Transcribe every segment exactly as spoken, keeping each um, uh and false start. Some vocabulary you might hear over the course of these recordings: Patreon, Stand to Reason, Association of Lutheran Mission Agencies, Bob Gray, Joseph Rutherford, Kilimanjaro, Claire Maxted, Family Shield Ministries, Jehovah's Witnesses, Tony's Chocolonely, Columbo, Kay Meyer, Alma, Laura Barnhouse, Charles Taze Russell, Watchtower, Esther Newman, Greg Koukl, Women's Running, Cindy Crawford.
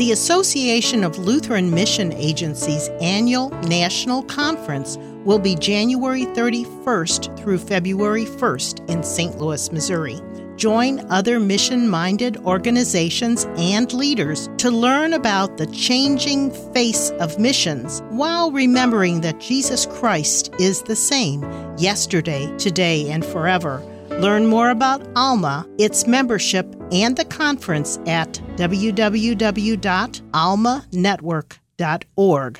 the Association of Lutheran Mission Agencies annual national conference will be January thirty-first through February first in Saint Louis, Missouri. Join other mission-minded organizations and leaders to learn about the changing face of missions while remembering that Jesus Christ is the same yesterday, today, and forever. Learn more about Alma, its membership, and the conference at w w w dot alma network dot org.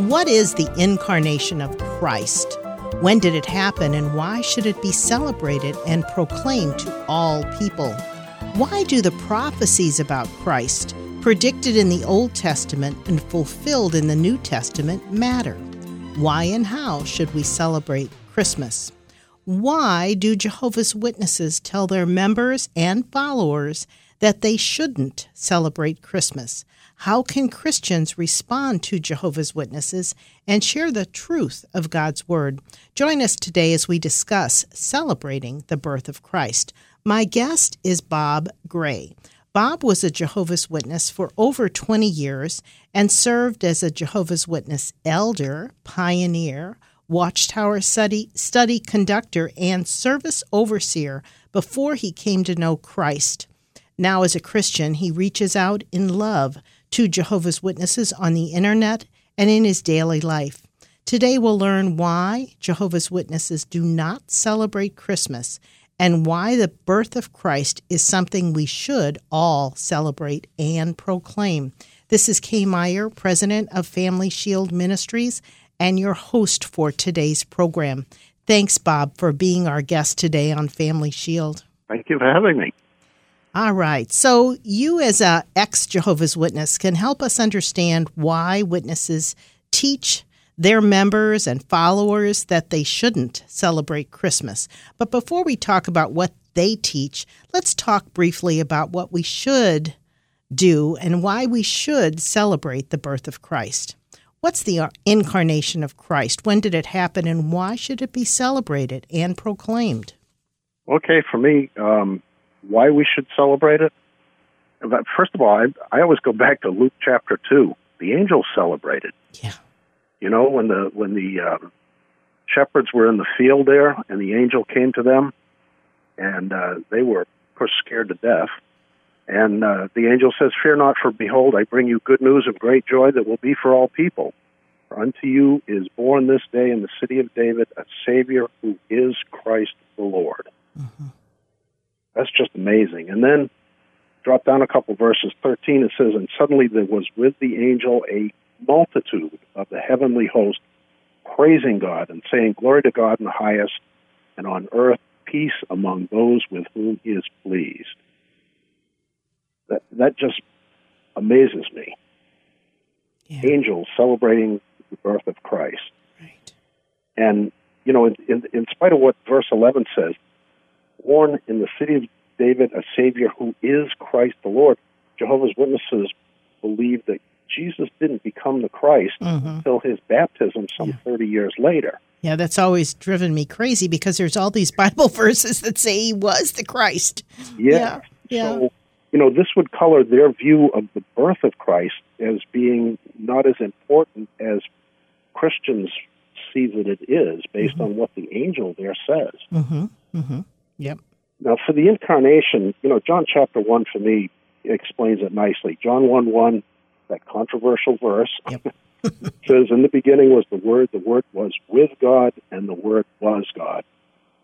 What is the incarnation of Christ? When did it happen, and why should it be celebrated and proclaimed to all people? Why do the prophecies about Christ, predicted in the Old Testament and fulfilled in the New Testament, matter? Why and how should we celebrate Christmas? Why do Jehovah's Witnesses tell their members and followers that they shouldn't celebrate Christmas? How can Christians respond to Jehovah's Witnesses and share the truth of God's Word? Join us today as we discuss celebrating the birth of Christ. My guest is Bob Gray. Bob was a Jehovah's Witness for over twenty years and served as a Jehovah's Witness elder, pioneer, Watchtower study, study conductor, and service overseer before he came to know Christ. Now, as a Christian, he reaches out in love to Jehovah's Witnesses on the internet and in his daily life. Today we'll learn why Jehovah's Witnesses do not celebrate Christmas and why the birth of Christ is something we should all celebrate and proclaim. This is Kay Meyer, president of Family Shield Ministries, and your host for today's program. Thanks, Bob, for being our guest today on Family Shield. Thank you for having me. All right. So you, as an ex-Jehovah's Witness, can help us understand why witnesses teach their members and followers that they shouldn't celebrate Christmas. But before we talk about what they teach, let's talk briefly about what we should do and why we should celebrate the birth of Christ. What's the incarnation of Christ? When did it happen, and why should it be celebrated and proclaimed? Okay, for me, um why we should celebrate it? First of all, I, I always go back to Luke chapter two. The angels celebrated. Yeah. You know, when the when the uh, shepherds were in the field there, and the angel came to them, and uh, they were, of course, scared to death. And uh, the angel says, "Fear not, for behold, I bring you good news of great joy that will be for all people. For unto you is born this day in the city of David a Savior who is Christ the Lord." Mm-hmm. That's just amazing. And then drop down a couple verses, thirteen, it says, "And suddenly there was with the angel a multitude of the heavenly host, praising God and saying, Glory to God in the highest, and on earth peace among those with whom he is pleased." That that just amazes me. Yeah. Angels celebrating the birth of Christ. Right. And, you know, in, in, in spite of what verse eleven says, born in the city of David, a Savior who is Christ the Lord. Jehovah's Witnesses believe that Jesus didn't become the Christ mm-hmm. until his baptism some yeah. thirty years later. Yeah, that's always driven me crazy because there's all these Bible verses that say he was the Christ. Yeah. yeah. So, you know, this would color their view of the birth of Christ as being not as important as Christians see that it is based mm-hmm. on what the angel there says. Mm-hmm, mm-hmm. Yep. Now, for the incarnation, you know, John chapter one for me explains it nicely. John one one, that controversial verse, yep. says, "In the beginning was the Word, the Word was with God, and the Word was God."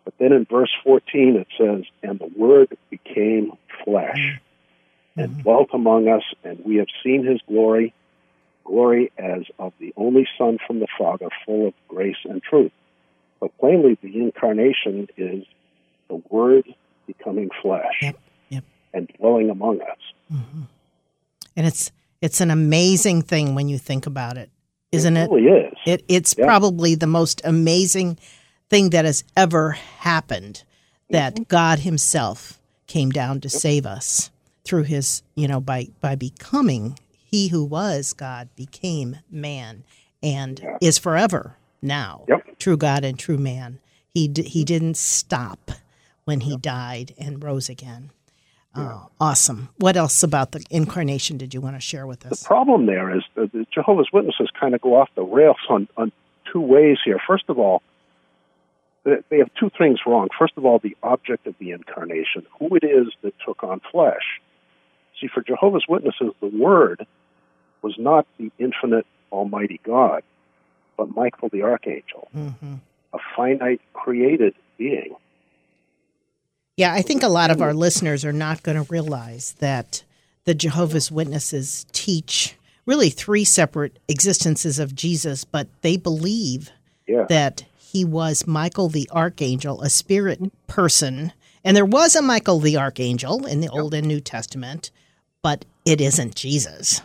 But then in verse fourteen it says, "And the Word became flesh and mm-hmm. dwelt among us, and we have seen his glory, glory as of the only Son from the Father, full of grace and truth." So plainly, the incarnation is the Word becoming flesh yep, yep. and dwelling among us. Mm-hmm. And it's it's an amazing thing when you think about it, isn't it? It really is. It, it's yep. probably the most amazing thing that has ever happened, that mm-hmm. God himself came down to yep. save us through his, you know, by, by becoming he who was God became man and yeah. is forever now, yep. True God and true man. He d- he didn't stop when he yep. died and rose again. Yeah. Oh, awesome. What else about the incarnation did you want to share with us? The problem there is the, the Jehovah's Witnesses kind of go off the rails on, on two ways here. First of all, they have two things wrong. First of all, the object of the incarnation, who it is that took on flesh. See, for Jehovah's Witnesses, the Word was not the infinite Almighty God, but Michael the Archangel, mm-hmm. a finite created being. Yeah, I think a lot of our listeners are not going to realize that the Jehovah's Witnesses teach really three separate existences of Jesus, but they believe yeah. that he was Michael the Archangel, a spirit person. And there was a Michael the Archangel in the yep. Old and New Testament, but it isn't Jesus.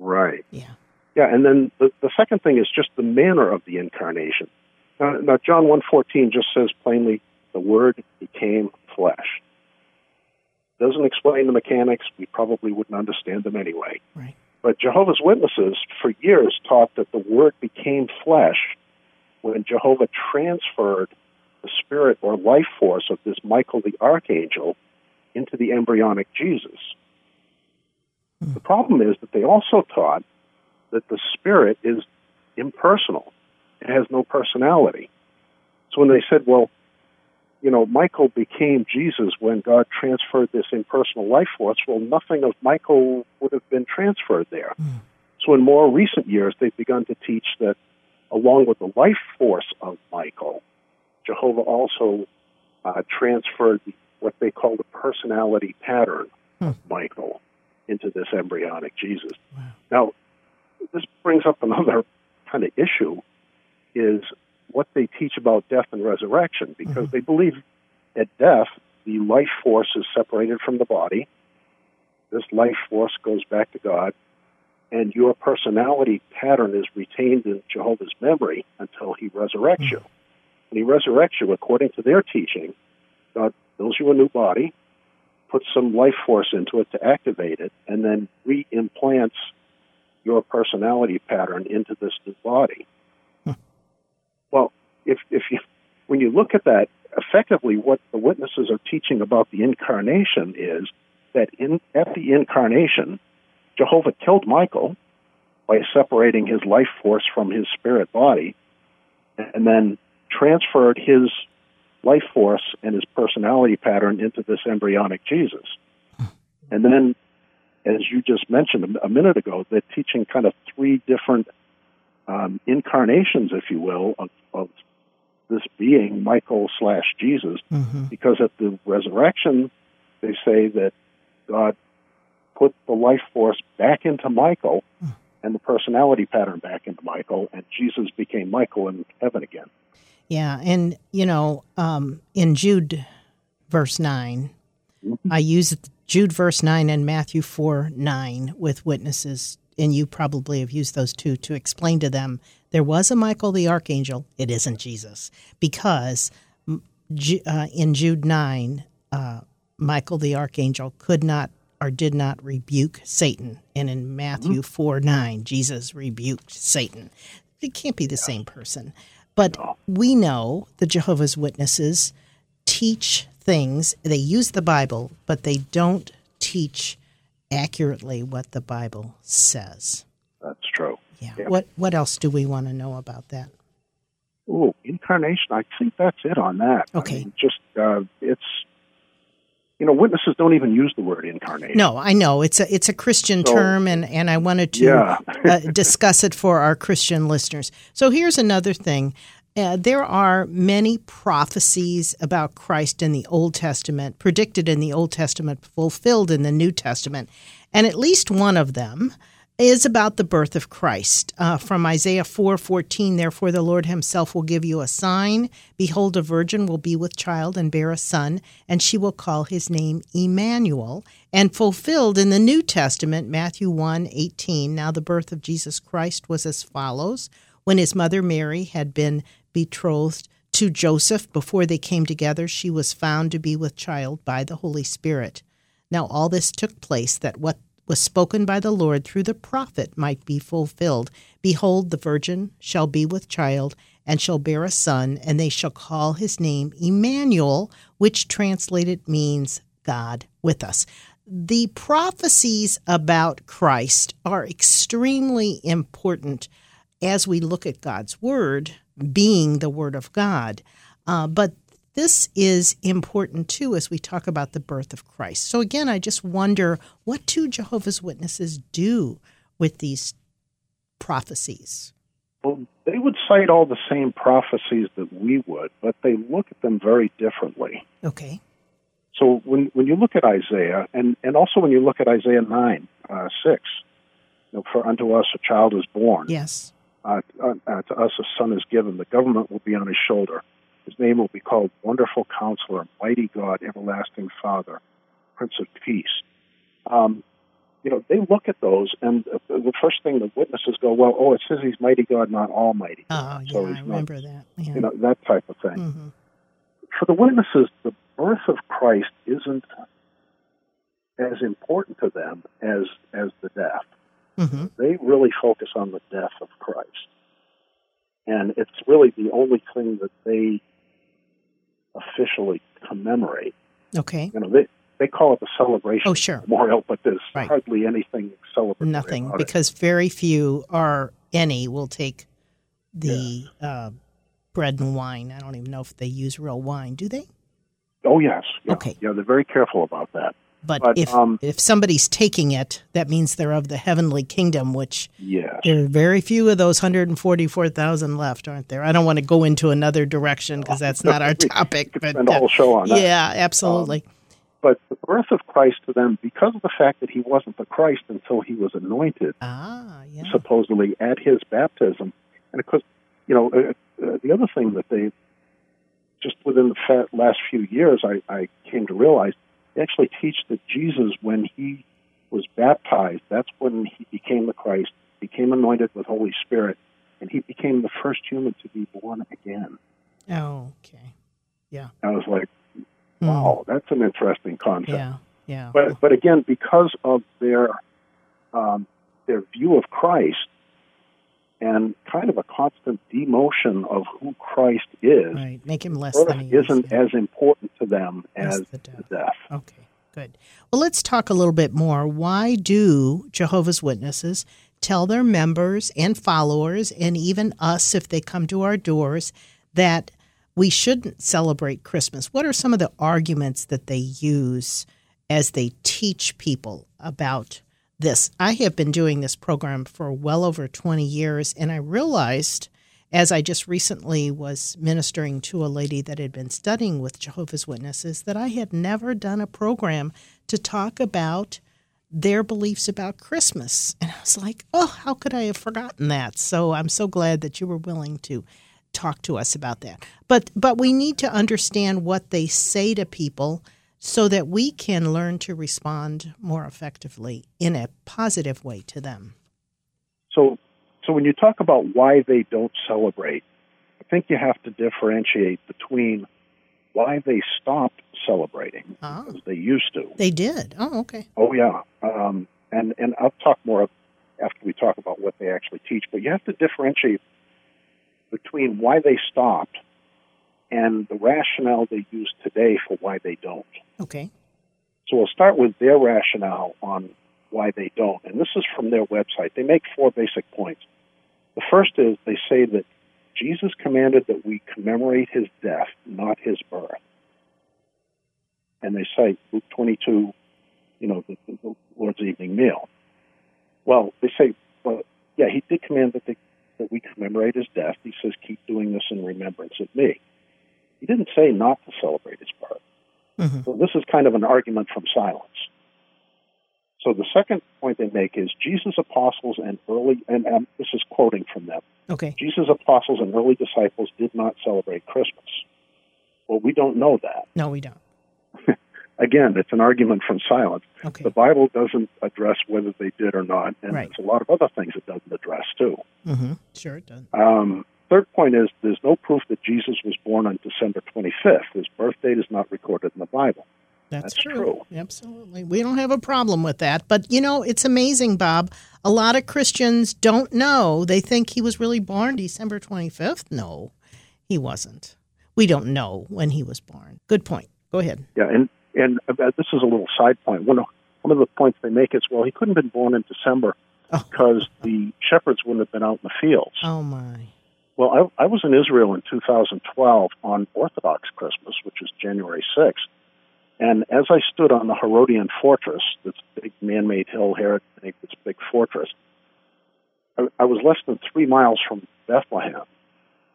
Right. Yeah. Yeah, and then the, the second thing is just the manner of the incarnation. Now, now John one fourteen just says plainly, the Word became flesh. Doesn't explain the mechanics. We probably wouldn't understand them anyway. Right. But Jehovah's Witnesses for years taught that the Word became flesh when Jehovah transferred the spirit or life force of this Michael the Archangel into the embryonic Jesus. Hmm. The problem is that they also taught that the spirit is impersonal. It has no personality. So when they said, well, you know, Michael became Jesus when God transferred this impersonal life force. Well, nothing of Michael would have been transferred there. Mm. So in more recent years, they've begun to teach that along with the life force of Michael, Jehovah also uh, transferred what they call the personality pattern mm. of Michael into this embryonic Jesus. Wow. Now, this brings up another kind of issue is what they teach about death and resurrection, because mm-hmm. they believe at death, the life force is separated from the body. This life force goes back to God, and your personality pattern is retained in Jehovah's memory until he resurrects mm-hmm. you. When he resurrects you, according to their teaching, God builds you a new body, puts some life force into it to activate it, and then re-implants your personality pattern into this new body. Well, if if you when you look at that, effectively what the witnesses are teaching about the incarnation is that in at the incarnation, Jehovah killed Michael by separating his life force from his spirit body and then transferred his life force and his personality pattern into this embryonic Jesus. And then, as you just mentioned a minute ago, they're teaching kind of three different Um, incarnations, if you will, of, of this being, Michael slash Jesus, mm-hmm. because at the resurrection, they say that God put the life force back into Michael and the personality pattern back into Michael, and Jesus became Michael in heaven again. Yeah, and, you know, um, in Jude verse nine, mm-hmm. I use Jude verse nine and Matthew four nine with witnesses, and you probably have used those two to explain to them, there was a Michael the Archangel, it isn't Jesus. Because uh, in Jude nine, uh, Michael the Archangel could not or did not rebuke Satan. And in Matthew mm-hmm. four nine, Jesus rebuked Satan. It can't be the yeah. same person. But no. we know the Jehovah's Witnesses teach things. They use the Bible, but they don't teach accurately what the Bible says. That's true. Yeah. yeah. What What else do we want to know about that? Oh, incarnation. I think that's it on that. Okay. I mean, just uh, it's you know, witnesses don't even use the word incarnation. No, I know it's a it's a Christian so, term, and, and I wanted to yeah. uh, discuss it for our Christian listeners. So here's another thing. Uh, there are many prophecies about Christ in the Old Testament, predicted in the Old Testament, fulfilled in the New Testament. And at least one of them is about the birth of Christ. Uh, from Isaiah four fourteen, therefore the Lord himself will give you a sign. Behold, a virgin will be with child and bear a son, and she will call his name Emmanuel. And fulfilled in the New Testament, Matthew one eighteen, now the birth of Jesus Christ was as follows. When his mother Mary had been betrothed to Joseph before they came together, she was found to be with child by the Holy Spirit. Now all this took place that what was spoken by the Lord through the prophet might be fulfilled. Behold, the virgin shall be with child and shall bear a son, and they shall call his name Emmanuel, which translated means God with us. The prophecies about Christ are extremely important as we look at God's Word being the Word of God. Uh, but this is important, too, as we talk about the birth of Christ. So, again, I just wonder, what do Jehovah's Witnesses do with these prophecies? Well, they would cite all the same prophecies that we would, but they look at them very differently. Okay. So when when you look at Isaiah, and, and also when you look at Isaiah nine, uh, six, you know, for unto us a child is born. Yes. Uh, uh, to us a son is given. The government will be on his shoulder. His name will be called Wonderful Counselor, Mighty God, Everlasting Father, Prince of Peace. Um, you know, they look at those, and the first thing the witnesses go, well, oh, it says he's Mighty God, not Almighty. Oh, yeah, so I remember not, that. Yeah. You know, that type of thing. Mm-hmm. For the witnesses, the birth of Christ isn't as important to them as as the death. Mm-hmm. They really focus on the death of Christ. And it's really the only thing that they officially commemorate. Okay. You know, they, they call it the celebration oh, sure. memorial, but there's right. hardly anything celebratory. Nothing, because it. very few or any will take the yeah. uh, bread and wine. I don't even know if they use real wine. Do they? Oh, yes. Yeah. Okay. Yeah, they're very careful about that. But, but if um, if somebody's taking it, that means they're of the heavenly kingdom, which yes. there are very few of those one hundred forty-four thousand left, aren't there? I don't want to go into another direction because that's not our topic. We could spend but, a whole show on that. Yeah, absolutely. Um, but the birth of Christ to them, because of the fact that he wasn't the Christ until he was anointed, ah, yeah. supposedly at his baptism, and of course, you know, uh, uh, the other thing that they, just within the last few years, I, I came to realize, they actually teach that Jesus, when he was baptized, that's when he became the Christ, became anointed with Holy Spirit, and he became the first human to be born again. Oh, okay. Yeah. I was like, wow, mm. that's an interesting concept. Yeah, yeah. But, but again, because of their um, their view of Christ and kind of a constant demotion of who Christ is, right. Make him less than he isn't is, yeah. as important to them as, as the, death. the death. Okay, good. Well, let's talk a little bit more. Why do Jehovah's Witnesses tell their members and followers, and even us if they come to our doors, that we shouldn't celebrate Christmas? What are some of the arguments that they use as they teach people about this? I have been doing this program for well over twenty years, and I realized, as I just recently was ministering to a lady that had been studying with Jehovah's Witnesses, that I had never done a program to talk about their beliefs about Christmas. And I was like, oh, how could I have forgotten that? So I'm so glad that you were willing to talk to us about that. But but we need to understand what they say to people so that we can learn to respond more effectively in a positive way to them. So so when you talk about why they don't celebrate, I think you have to differentiate between why they stopped celebrating, oh. because they used to. They did. Oh, okay. Oh, yeah. Um, and, and I'll talk more after we talk about what they actually teach, but you have to differentiate between why they stopped and the rationale they use today for why they don't. Okay. So we'll start with their rationale on why they don't. And this is from their website. They make four basic points. The first is they say that Jesus commanded that we commemorate his death, not his birth. And they cite Luke twenty-two, you know, the, the Lord's evening meal. Well, they say, well, yeah, he did command that, they, that we commemorate his death. He says, keep doing this in remembrance of me. He didn't say not to celebrate his birth. Mm-hmm. So this is kind of an argument from silence. So the second point they make is Jesus' apostles and early, and um, this is quoting from them. Okay. Jesus' apostles and early disciples did not celebrate Christmas. Well, we don't know that. No, we don't. Again, it's an argument from silence. Okay. The Bible doesn't address whether they did or not, and right. there's a lot of other things it doesn't address, too. Mm-hmm. Sure, it doesn't. Um, Third point is there's no proof that Jesus was born on December twenty-fifth. His birth date is not recorded in the Bible. That's, That's true. true. Absolutely. We don't have a problem with that. But, you know, it's amazing, Bob. A lot of Christians don't know. They think he was really born December twenty-fifth. No, he wasn't. We don't know when he was born. Good point. Go ahead. Yeah, and, and uh, this is a little side point. One of, one of the points they make is, well, he couldn't have been born in December oh. because the shepherds wouldn't have been out in the fields. Oh, my. Well, I, I was in Israel in two thousand twelve on Orthodox Christmas, which is January sixth. And as I stood on the Herodian fortress, this big man-made hill here, I think this big fortress, I, I was less than three miles from Bethlehem.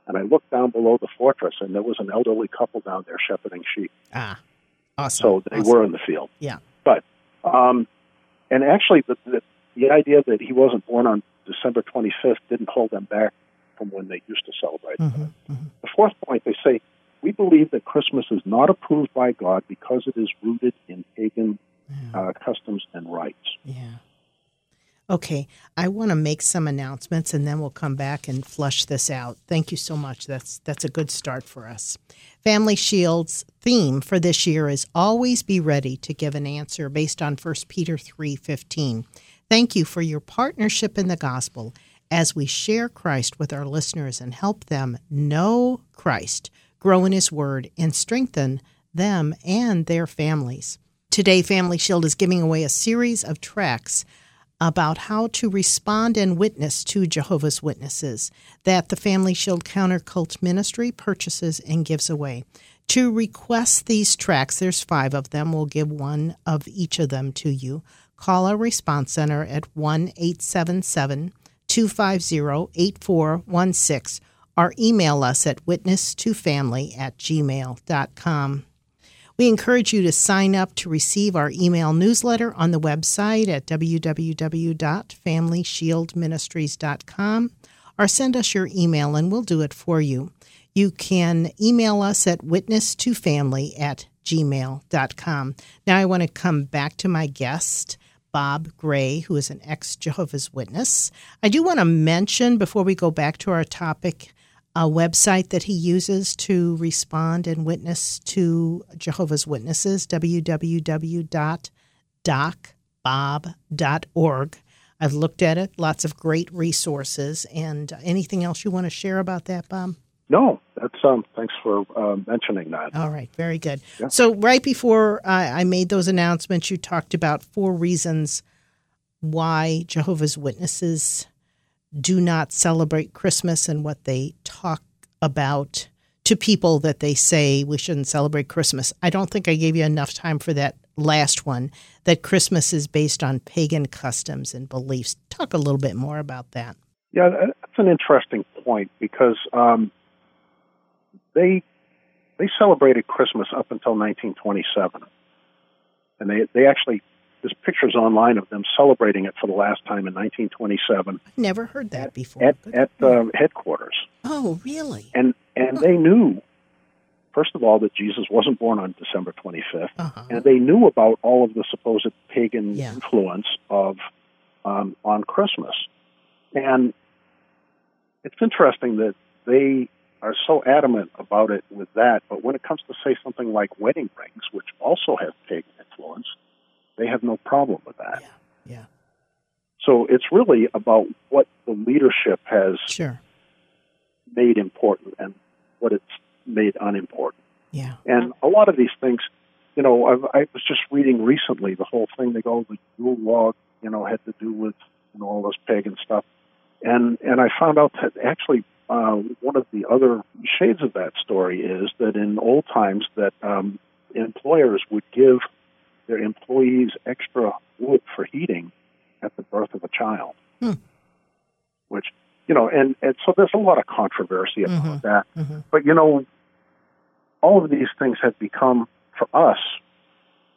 And I looked down below the fortress, and there was an elderly couple down there shepherding sheep. Ah, awesome. So they awesome. were in the field. Yeah. But, um, and actually, the, the, the idea that he wasn't born on December twenty-fifth didn't hold them back from when they used to celebrate. Mm-hmm, mm-hmm. The fourth point, they say, we believe that Christmas is not approved by God because it is rooted in pagan yeah. uh, customs and rites. Yeah. Okay, I want to make some announcements, and then we'll come back and flush this out. Thank you so much. That's that's a good start for us. Family Shield's theme for this year is always be ready to give an answer based on First Peter three fifteen. Thank you for your partnership in the gospel as we share Christ with our listeners and help them know Christ, grow in his word, and strengthen them and their families. Today, Family Shield is giving away a series of tracts about how to respond and witness to Jehovah's Witnesses that the Family Shield Countercult Ministry purchases and gives away. To request these tracts, there's five of them. We'll give one of each of them to you. Call our response center at one eight seven seven, two five zero, eight four one six or email us at witness to family at gmail dot com. We encourage you to sign up to receive our email newsletter on the website at w w w dot family shield ministries dot com or send us your email and we'll do it for you. You can email us at witness to family at gmail dot com. Now I want to come back to my guest, Bob Gray, who is an ex-Jehovah's Witness. I do want to mention before we go back to our topic a website that he uses to respond and witness to Jehovah's Witnesses, w w w dot doc bob dot org. I've looked at it, lots of great resources. And anything else you want to share about that, Bob? No, that's um. Thanks for uh, mentioning that. All right, very good. Yeah. So right before uh, I made those announcements, you talked about four reasons why Jehovah's Witnesses do not celebrate Christmas and what they talk about to people that they say we shouldn't celebrate Christmas. I don't think I gave you enough time for that last one, that Christmas is based on pagan customs and beliefs. Talk a little bit more about that. Yeah, that's an interesting point because um, they they celebrated Christmas up until nineteen twenty-seven. And they they actually... There's pictures online of them celebrating it for the last time in nineteen twenty-seven. I've never heard that before. At, at uh, headquarters. Oh, really? And and huh. they knew, first of all, that Jesus wasn't born on December twenty-fifth, uh-huh. and they knew about all of the supposed pagan yeah. influence of um, on Christmas. And it's interesting that they are so adamant about it with that, but when it comes to, say, something like wedding rings, which also has pagan influence, they have no problem with that. Yeah. yeah. So it's really about what the leadership has sure. made important and what it's made unimportant. Yeah. And a lot of these things, you know, I've, I was just reading recently the whole thing. They go, the Yule log, you know, had to do with you know, all this pagan stuff. And and I found out that actually uh, one of the other shades of that story is that in old times that um, employers would give their employees extra wood for heating at the birth of a child, hmm. which, you know, and, and so there's a lot of controversy about mm-hmm. that. Mm-hmm. But, you know, all of these things have become, for us,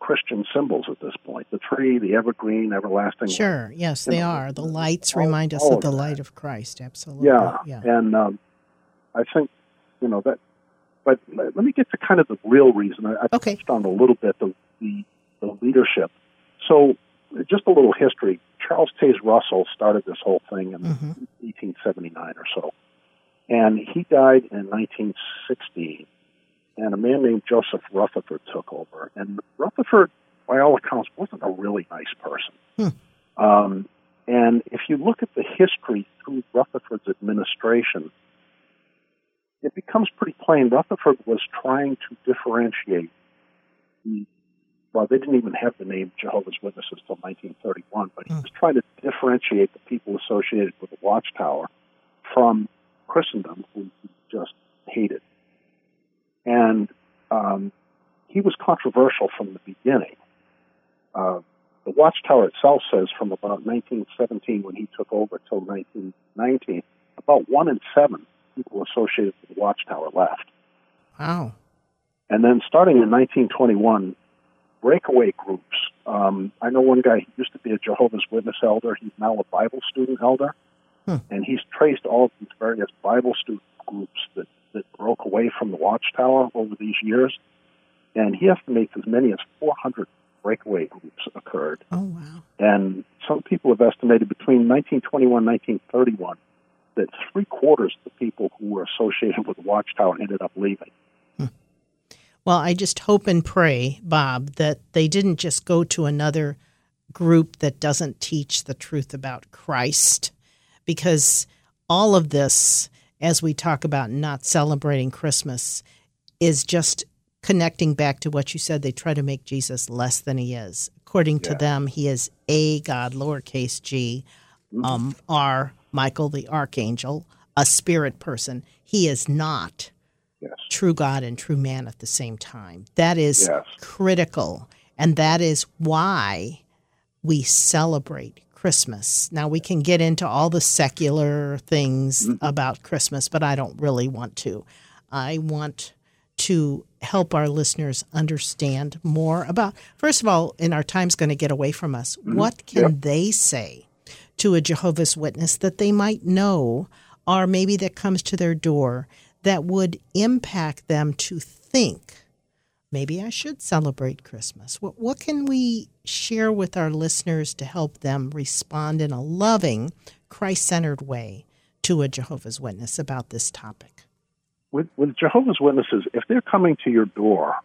Christian symbols at this point. The tree, the evergreen, everlasting. Sure, light. Yes, they know, are. The lights all, remind us of, of the light of Christ, absolutely. Yeah, yeah. and um, I think, you know, that, but let me get to kind of the real reason. I, I okay. touched on a little bit the, the The leadership. So, just a little history. Charles Taze Russell started this whole thing in mm-hmm. eighteen seventy-nine or so, and he died in nineteen sixty. And a man named Joseph Rutherford took over. And Rutherford, by all accounts, wasn't a really nice person. Hmm. Um, And if you look at the history through Rutherford's administration, it becomes pretty plain. Rutherford was trying to differentiate the, well, they didn't even have the name Jehovah's Witnesses until nineteen thirty-one, but he was trying to differentiate the people associated with the Watchtower from Christendom, who he just hated. And um, he was controversial from the beginning. Uh, the Watchtower itself says from about nineteen seventeen, when he took over, till nineteen nineteen, about one in seven people associated with the Watchtower left. Wow. And then starting in nineteen twenty-one, breakaway groups. Um, I know one guy, he used to be a Jehovah's Witness elder. He's now a Bible student elder. Hmm. And he's traced all of these various Bible student groups that, that broke away from the Watchtower over these years. And he estimates as many as four hundred breakaway groups occurred. Oh, wow. And some people have estimated between nineteen twenty-one and nineteen thirty-one that three-quarters of the people who were associated with the Watchtower ended up leaving. Hmm. Well, I just hope and pray, Bob, that they didn't just go to another group that doesn't teach the truth about Christ, because all of this, as we talk about not celebrating Christmas, is just connecting back to what you said. They try to make Jesus less than he is. According yeah. to them, he is a God, lowercase g, um, R, Michael the Archangel, a spirit person. He is not yes. true God and true man at the same time. That is yes. critical, and that is why we celebrate Christmas. Now, we can get into all the secular things mm-hmm. about Christmas, but I don't really want to. I want to help our listeners understand more about, first of all, and our time's going to get away from us, mm-hmm. what can yep. they say to a Jehovah's Witness that they might know, or maybe that comes to their door, that would impact them to think, maybe I should celebrate Christmas. What, what can we share with our listeners to help them respond in a loving, Christ-centered way to a Jehovah's Witness about this topic? With, with Jehovah's Witnesses, if they're coming to your door,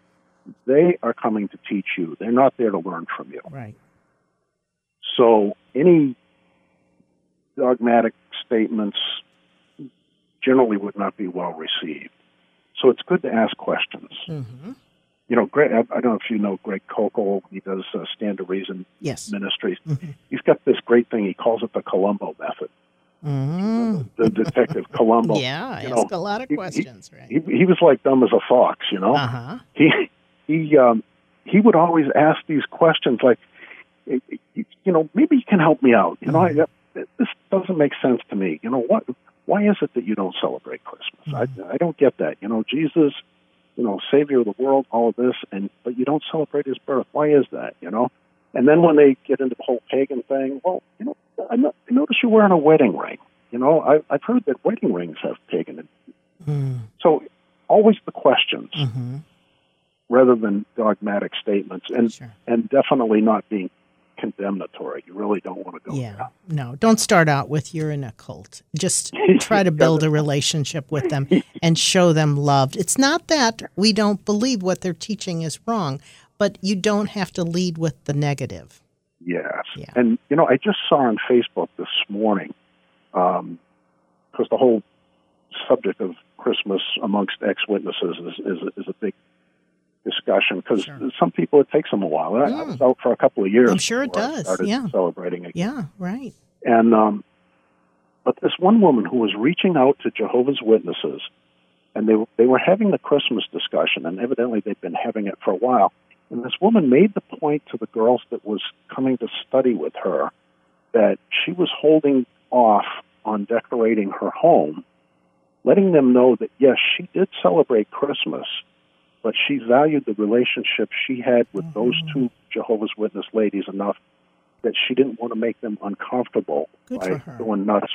they are coming to teach you. They're not there to learn from you. Right. So any dogmatic statements generally would not be well received. So it's good to ask questions. Mm-hmm. You know, Greg, I don't know if you know Greg Koukl. He does uh, Stand to Reason yes. Ministries. Mm-hmm. He's got this great thing. He calls it the Columbo method. Mm. The, the detective Columbo. Yeah, you ask know, a lot of he, questions, he, right? He, he was like dumb as a fox, you know? Uh-huh. He he um, he would always ask these questions like, you know, maybe you can help me out. You mm-hmm. know, I, this doesn't make sense to me. You know, what? Why is it that you don't celebrate Christmas? Mm-hmm. I, I don't get that. You know, Jesus, you know, Savior of the world, all of this, and but you don't celebrate his birth. Why is that, you know? And then when they get into the whole pagan thing, well, you know, I notice you're wearing a wedding ring. You know, I, I've heard that wedding rings have pagan influence. Mm. So always the questions mm-hmm. rather than dogmatic statements, and sure. and definitely not being condemnatory. You really don't want to go yeah. there. No, don't start out with you're in a cult. Just try to build a relationship with them and show them love. It's not that we don't believe what they're teaching is wrong, but you don't have to lead with the negative. Yes. Yeah. And, you know, I just saw on Facebook this morning, because um, the whole subject of Christmas amongst ex-witnesses is, is, is a big discussion, because sure. some people, it takes them a while. I, yeah. I was out for a couple of years. I'm sure it does. I started yeah. celebrating it. Yeah, right. And, um, but this one woman who was reaching out to Jehovah's Witnesses, and they, they were having the Christmas discussion, and evidently they've been having it for a while. And this woman made the point to the girls that was coming to study with her that she was holding off on decorating her home, letting them know that, yes, she did celebrate Christmas, but she valued the relationship she had with mm-hmm. those two Jehovah's Witness ladies enough that she didn't want to make them uncomfortable Good by going nuts.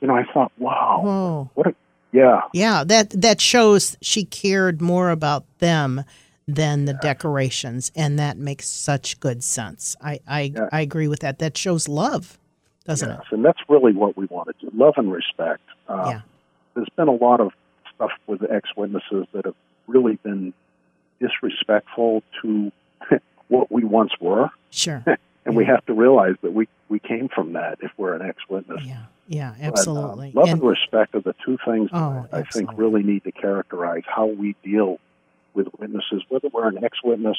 You know, I thought, wow. Whoa. What a, yeah. Yeah, that, that shows she cared more about them than the yeah. decorations, and that makes such good sense. I I, yeah. I agree with that. That shows love, doesn't yes, it? And that's really what we want to do, love and respect. Um, yeah. There's been a lot of stuff with ex-witnesses that have really been disrespectful to what we once were. Sure. and yeah. we have to realize that we, we we came from that if we're an ex-witness. Yeah, yeah, absolutely. But, um, love and, and respect are the two things oh, that I absolutely. think really need to characterize how we deal with witnesses, whether we're an ex-witness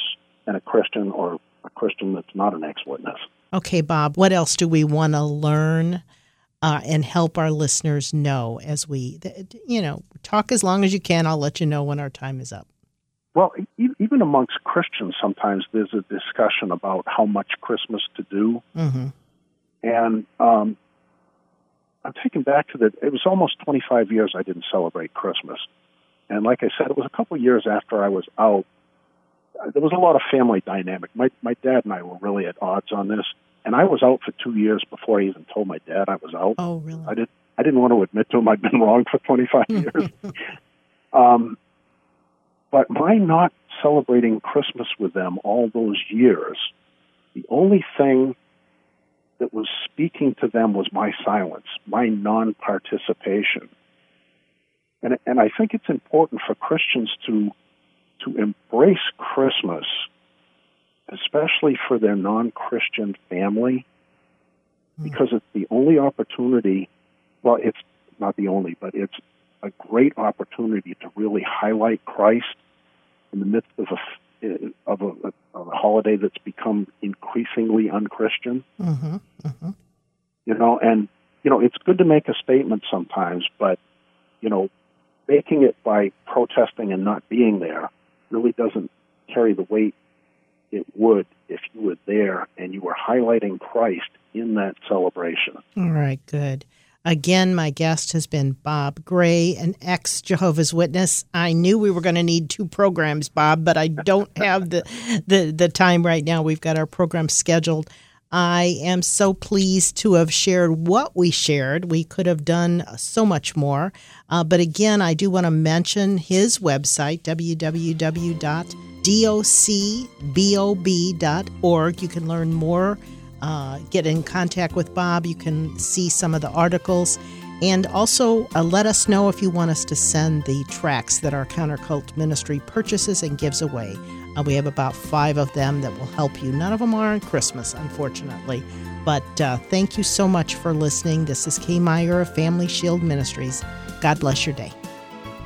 and a Christian or a Christian that's not an ex-witness. Okay, Bob, what else do we want to learn uh, and help our listeners know as we, you know, talk as long as you can. I'll let you know when our time is up. Well, even amongst Christians, sometimes there's a discussion about how much Christmas to do. Mm-hmm. And um, I'm taken back to that. It was almost twenty-five years I didn't celebrate Christmas. And like I said, it was a couple of years after I was out. There was a lot of family dynamic. My my dad and I were really at odds on this. And I was out for two years before I even told my dad I was out. Oh, really? I, did, I didn't want to admit to him I'd been wrong for twenty-five years. um, but my not celebrating Christmas with them all those years, the only thing that was speaking to them was my silence, my non-participation. And, and I think it's important for Christians to to embrace Christmas, especially for their non-Christian family, because it's the only opportunity, well, it's not the only, but it's a great opportunity to really highlight Christ in the midst of a, of a, of a holiday that's become increasingly unchristian. Mm-hmm, mm-hmm. You know, and, you know, it's good to make a statement sometimes, but, you know, making it by protesting and not being there really doesn't carry the weight it would if you were there and you were highlighting Christ in that celebration. All right, good. Again, my guest has been Bob Gray, an ex-Jehovah's Witness. I knew we were going to need two programs, Bob, but I don't have the, the, the time right now. We've got our program scheduled. I am so pleased to have shared what we shared. We could have done so much more. Uh, but again, I do want to mention his website, w w w dot doc bob dot org. You can learn more, uh, get in contact with Bob. You can see some of the articles. And also uh, let us know if you want us to send the tracts that our Countercult Ministry purchases and gives away. Uh, we have about five of them that will help you. None of them are on Christmas, unfortunately. But uh, thank you so much for listening. This is Kay Meyer of Family Shield Ministries. God bless your day.